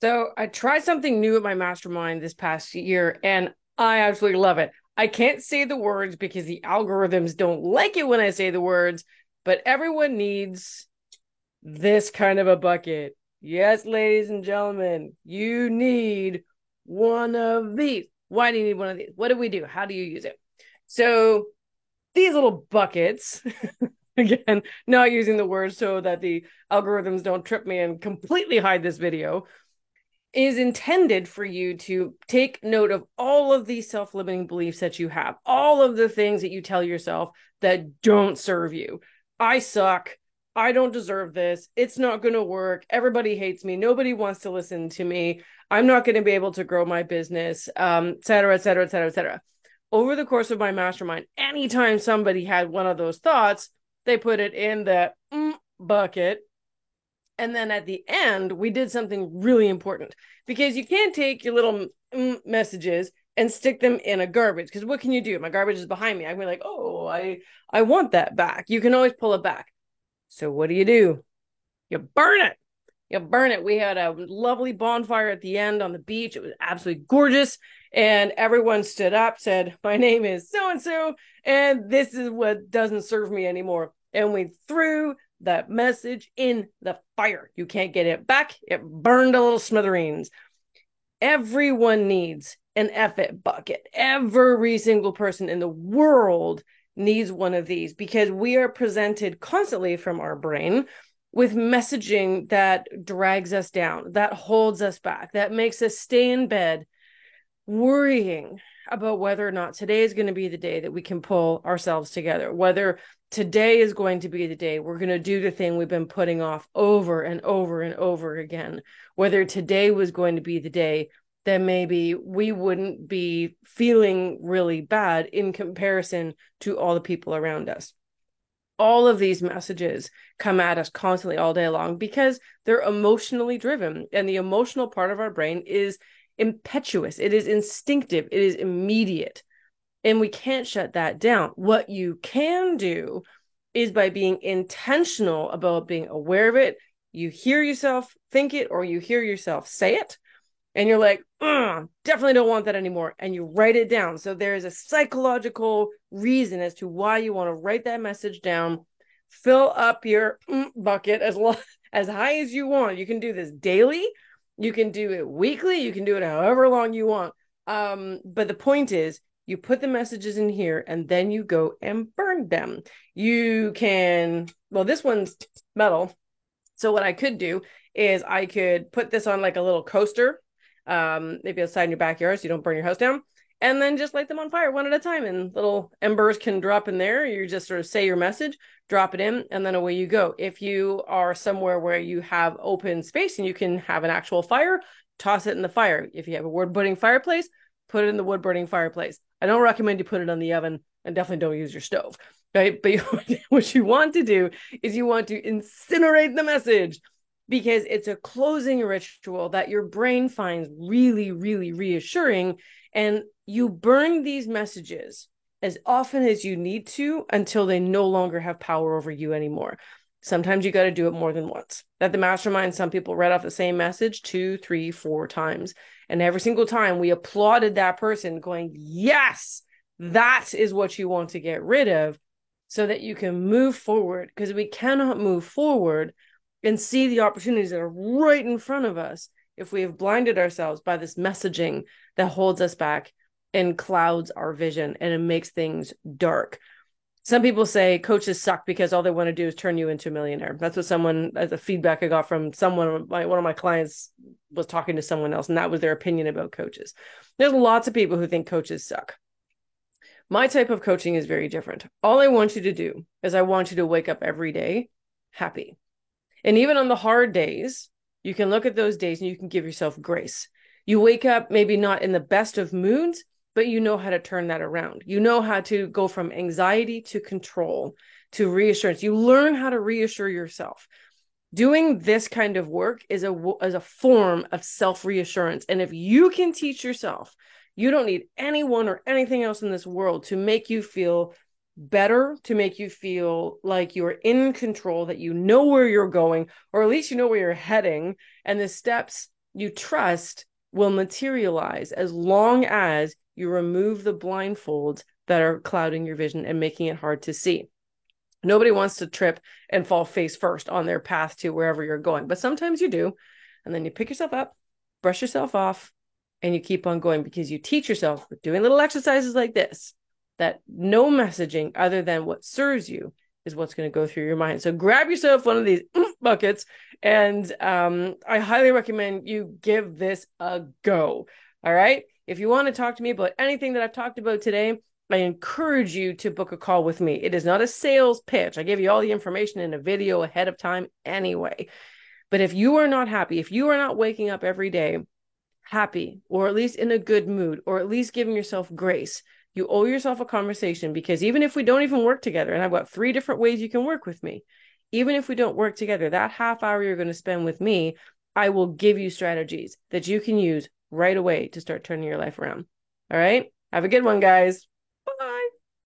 So I tried something new at my mastermind this past year, and I absolutely love it. I can't say the words because the algorithms don't like it when I say the words, but everyone needs this kind of a bucket. Yes, ladies and gentlemen, you need one of these. Why do you need one of these? What do we do? How do you use it? So these little buckets, again, not using the words so that the algorithms don't trip me and completely hide this video, is intended for you to take note of all of the self-limiting beliefs that you have, all of the things that you tell yourself that don't serve you. I suck. I don't deserve this. It's not going to work. Everybody hates me. Nobody wants to listen to me. I'm not going to be able to grow my business, et cetera, et cetera, et cetera, et cetera. Over the course of my mastermind, anytime somebody had one of those thoughts, they put it in the bucket. And then at the end, we did something really important, because you can't take your little messages and stick them in a garbage. Because what can you do? My garbage is behind me. I'm like, oh, I want that back. You can always pull it back. So what do? You burn it. You burn it. We had a lovely bonfire at the end on the beach. It was absolutely gorgeous. And everyone stood up, said, my name is so-and-so, and this is what doesn't serve me anymore. And we threw that message in the fire. You can't get it back. It burned a little smithereens. Everyone needs an effort bucket. Every single person in the world needs one of these, because we are presented constantly from our brain with messaging that drags us down, that holds us back, that makes us stay in bed worrying about whether or not today is going to be the day that we can pull ourselves together, whether today is going to be the day we're going to do the thing we've been putting off over and over and over again, whether today was going to be the day that maybe we wouldn't be feeling really bad in comparison to all the people around us. All of these messages come at us constantly all day long because they're emotionally driven, and the emotional part of our brain is impetuous. It is instinctive. It is immediate. And we can't shut that down. What you can do is, by being intentional about being aware of it, you hear yourself think it, or you hear yourself say it, and you're like, definitely don't want that anymore. And you write it down. So there is a psychological reason as to why you want to write that message down. Fill up your bucket as high as you want. You can do this daily. You can do it weekly. You can do it however long you want. But the point is, you put the messages in here and then you go and burn them. You can, well, this one's metal. So what I could do is I could put this on like a little coaster, maybe outside in your backyard so you don't burn your house down, and then just light them on fire one at a time, and little embers can drop in there. You just sort of say your message, drop it in, and then away you go. If you are somewhere where you have open space and you can have an actual fire, toss it in the fire. If you have a wood-burning fireplace, put it in the wood-burning fireplace. I don't recommend you put it on the oven, and definitely don't use your stove, right? But what you want to do is you want to incinerate the message, because it's a closing ritual that your brain finds really, really reassuring. And you burn these messages as often as you need to until they no longer have power over you anymore. Sometimes you got to do it more than once. At the mastermind, some people read off the same message 2, 3, 4 times. And every single time we applauded that person, going, yes, that is what you want to get rid of, so that you can move forward. Because we cannot move forward and see the opportunities that are right in front of us if we have blinded ourselves by this messaging that holds us back and clouds our vision, and it makes things dark. Some people say coaches suck because all they want to do is turn you into a millionaire. That's what that's the feedback I got from someone. One of my clients was talking to someone else, and that was their opinion about coaches. There's lots of people who think coaches suck. My type of coaching is very different. All I want you to do is I want you to wake up every day happy. And even on the hard days, you can look at those days and you can give yourself grace. You wake up maybe not in the best of moods, but you know how to turn that around. You know how to go from anxiety to control to reassurance. You learn how to reassure yourself. Doing this kind of work is a form of self-reassurance. And if you can teach yourself, you don't need anyone or anything else in this world to make you feel better, to make you feel like you're in control, that you know where you're going, or at least you know where you're heading, and the steps you trust will materialize as long as you remove the blindfolds that are clouding your vision and making it hard to see. Nobody wants to trip and fall face first on their path to wherever you're going, but sometimes you do. And then you pick yourself up, brush yourself off, and you keep on going because you teach yourself doing little exercises like this, that no messaging other than what serves you is what's going to go through your mind. So grab yourself one of these buckets, and I highly recommend you give this a go. All right. If you want to talk to me about anything that I've talked about today, I encourage you to book a call with me. It is not a sales pitch. I give you all the information in a video ahead of time anyway. But if you are not happy, if you are not waking up every day happy, or at least in a good mood, or at least giving yourself grace, you owe yourself a conversation, because even if we don't even work together, and I've got 3 different ways you can work with me, even if we don't work together, that half hour you're going to spend with me, I will give you strategies that you can use right away to start turning your life around. All right. Have a good one, guys.